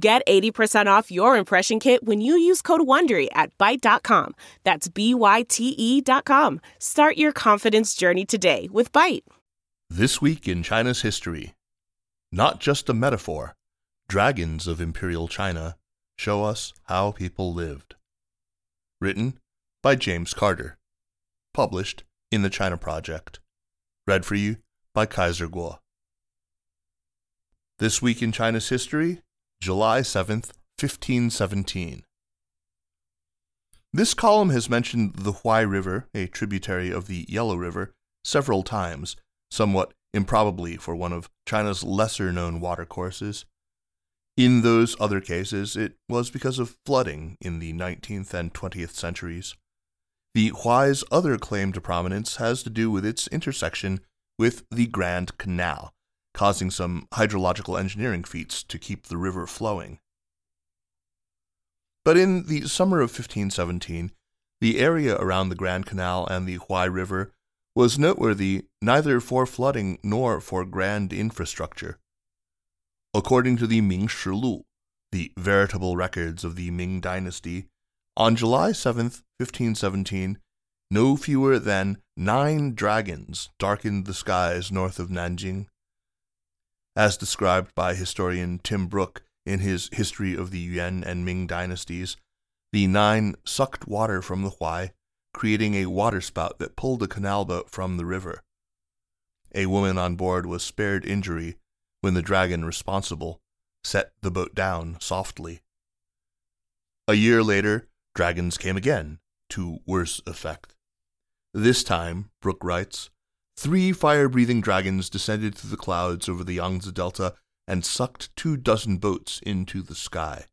Get 80% off your impression kit when you use code WONDERY at Byte.com. That's BYTE.com. Start your confidence journey today with Byte. This week in China's history. Not just a metaphor. Dragons of Imperial China show us how people lived. Written by James Carter. Published in The China Project. Read for you by Kaiser Kuo. This week in China's history, July 7th, 1517. This column has mentioned the Huai River, a tributary of the Yellow River, several times, somewhat improbably for one of China's lesser-known watercourses. In those other cases, it was because of flooding in the 19th and 20th centuries. The Huai's other claim to prominence has to do with its intersection with the Grand Canal, causing some hydrological engineering feats to keep the river flowing. But in the summer of 1517, the area around the Grand Canal and the Huai River was noteworthy neither for flooding nor for grand infrastructure. According to the Ming Shilu, the veritable records of the Ming dynasty, on July 7th, 1517, no fewer than 9 dragons darkened the skies north of Nanjing. As described by historian Tim Brook in his History of the Yuan and Ming Dynasties, the 9 sucked water from the Huai, creating a waterspout that pulled a canal boat from the river. A woman on board was spared injury when the dragon responsible set the boat down softly. A year later, dragons came again, to worse effect. This time, Brook writes, 3 fire-breathing dragons descended through the clouds over the Yangtze Delta and sucked 2 dozen boats into the sky.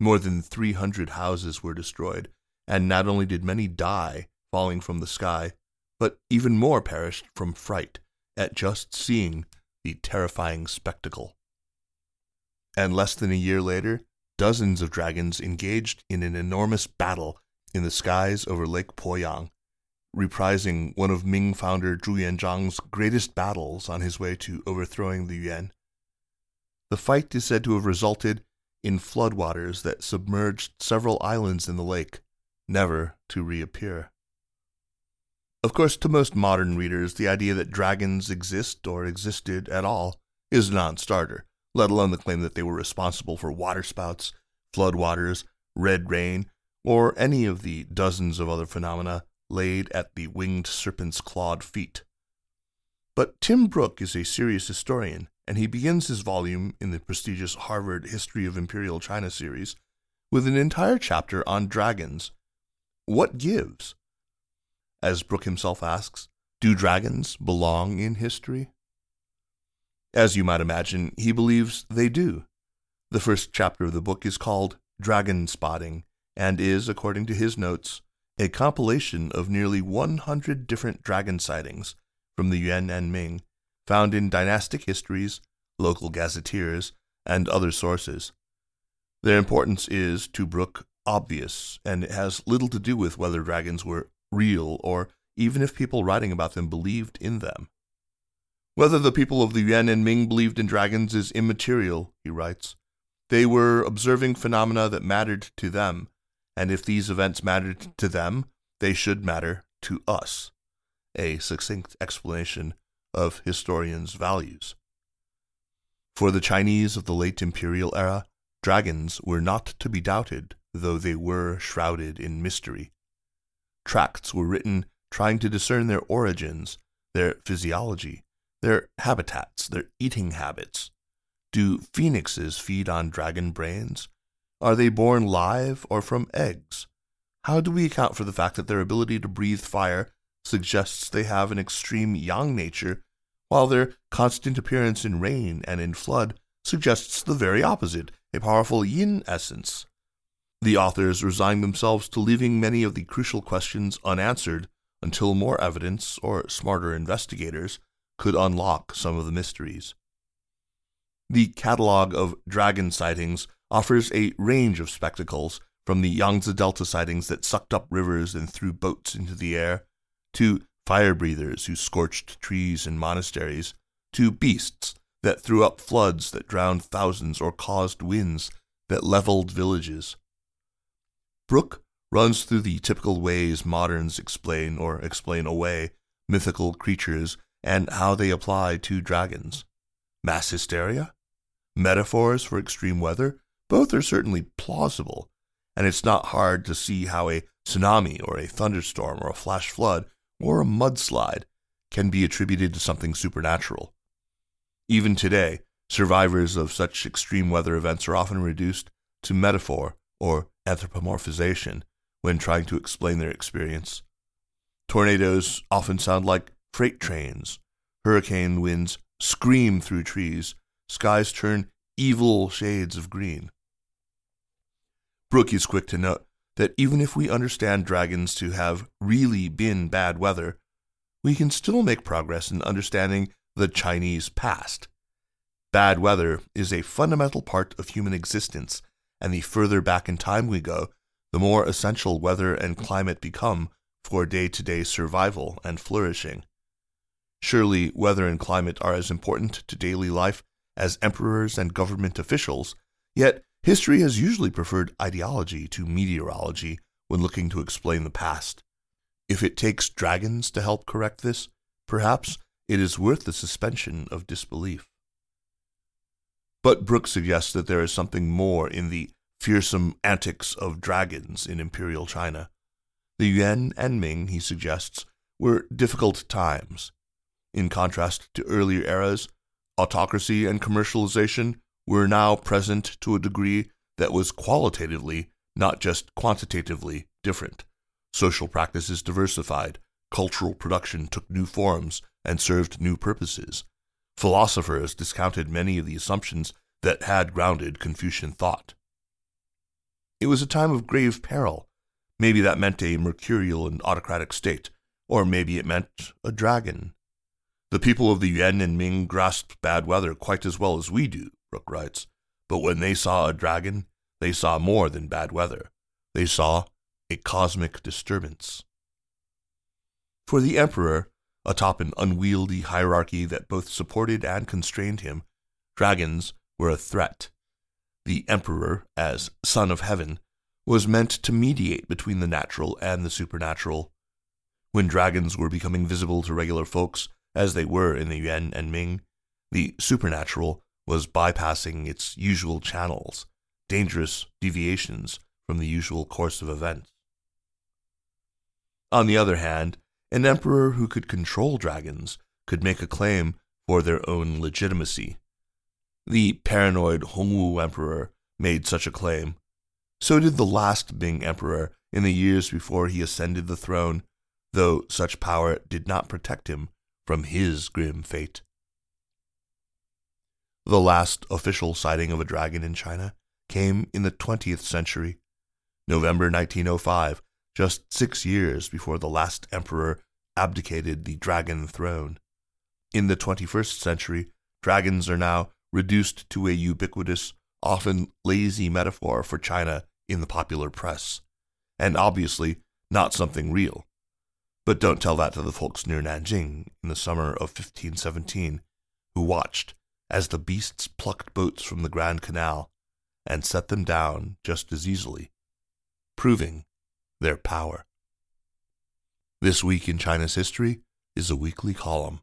More than 300 houses were destroyed, and not only did many die falling from the sky, but even more perished from fright at just seeing the terrifying spectacle. And less than a year later, dozens of dragons engaged in an enormous battle in the skies over Lake Poyang, reprising one of Ming founder Zhu Yuanzhang's greatest battles on his way to overthrowing the Yuan. The fight is said to have resulted in floodwaters that submerged several islands in the lake, never to reappear. Of course, to most modern readers, the idea that dragons exist or existed at all is a non-starter, let alone the claim that they were responsible for waterspouts, floodwaters, red rain, or any of the dozens of other phenomena laid at the winged serpent's clawed feet. But Tim Brook is a serious historian, and he begins his volume in the prestigious Harvard History of Imperial China series with an entire chapter on dragons. What gives? As Brook himself asks, do dragons belong in history? As you might imagine, he believes they do. The first chapter of the book is called Dragon Spotting, and is, according to his notes, a compilation of nearly 100 different dragon sightings from the Yuan and Ming, found in dynastic histories, local gazetteers, and other sources. Their importance is, to Brook, obvious, and it has little to do with whether dragons were real or even if people writing about them believed in them. Whether the people of the Yuan and Ming believed in dragons is immaterial, he writes. They were observing phenomena that mattered to them, and if these events mattered to them, they should matter to us. A succinct explanation of historians' values. For the Chinese of the late imperial era, dragons were not to be doubted, though they were shrouded in mystery. Tracts were written trying to discern their origins, their physiology, their habitats, their eating habits. Do phoenixes feed on dragon brains? Are they born live or from eggs? How do we account for the fact that their ability to breathe fire suggests they have an extreme yang nature, while their constant appearance in rain and in flood suggests the very opposite a powerful yin essence. The authors resigned themselves to leaving many of the crucial questions unanswered until more evidence or smarter investigators could unlock some of the mysteries. The catalog of dragon sightings offers a range of spectacles, from the Yangtze Delta sightings that sucked up rivers and threw boats into the air, to fire breathers who scorched trees and monasteries, to beasts that threw up floods that drowned thousands or caused winds that leveled villages. Brook runs through the typical ways moderns explain or explain away mythical creatures and how they apply to dragons. Mass hysteria? Metaphors for extreme weather? Both are certainly plausible, and it's not hard to see how a tsunami or a thunderstorm or a flash flood or a mudslide can be attributed to something supernatural. Even today, survivors of such extreme weather events are often reduced to metaphor or anthropomorphization when trying to explain their experience. Tornadoes often sound like freight trains. Hurricane winds scream through trees. Skies turn evil shades of green. Brook is quick to note that even if we understand dragons to have really been bad weather, we can still make progress in understanding the Chinese past. Bad weather is a fundamental part of human existence, and the further back in time we go, the more essential weather and climate become for day-to-day survival and flourishing. Surely weather and climate are as important to daily life as emperors and government officials, yet history has usually preferred ideology to meteorology when looking to explain the past. If it takes dragons to help correct this, perhaps it is worth the suspension of disbelief. But Brook suggests that there is something more in the fearsome antics of dragons in imperial China. The Yuan and Ming, he suggests, were difficult times. In contrast to earlier eras, autocracy and commercialization were now present to a degree that was qualitatively, not just quantitatively, different. Social practices diversified, cultural production took new forms and served new purposes. Philosophers discounted many of the assumptions that had grounded Confucian thought. It was a time of grave peril. Maybe that meant a mercurial and autocratic state, or maybe it meant a dragon. The people of the Yuan and Ming grasped bad weather quite as well as we do, Brook writes, but when they saw a dragon, they saw more than bad weather. They saw a cosmic disturbance. For the emperor, atop an unwieldy hierarchy that both supported and constrained him, dragons were a threat. The emperor, as son of heaven, was meant to mediate between the natural and the supernatural. When dragons were becoming visible to regular folks, as they were in the Yuan and Ming, the supernatural was bypassing its usual channels, dangerous deviations from the usual course of events. On the other hand, an emperor who could control dragons could make a claim for their own legitimacy. The paranoid Hongwu Emperor made such a claim. So did the last Ming Emperor in the years before he ascended the throne, though such power did not protect him from his grim fate. The last official sighting of a dragon in China came in the 20th century, November 1905, just 6 years before the last emperor abdicated the dragon throne. In the 21st century, dragons are now reduced to a ubiquitous, often lazy metaphor for China in the popular press, and obviously not something real. But don't tell that to the folks near Nanjing in the summer of 1517, who watched as the beasts plucked boats from the Grand Canal and set them down just as easily, proving their power. This Week in China's History is a weekly column.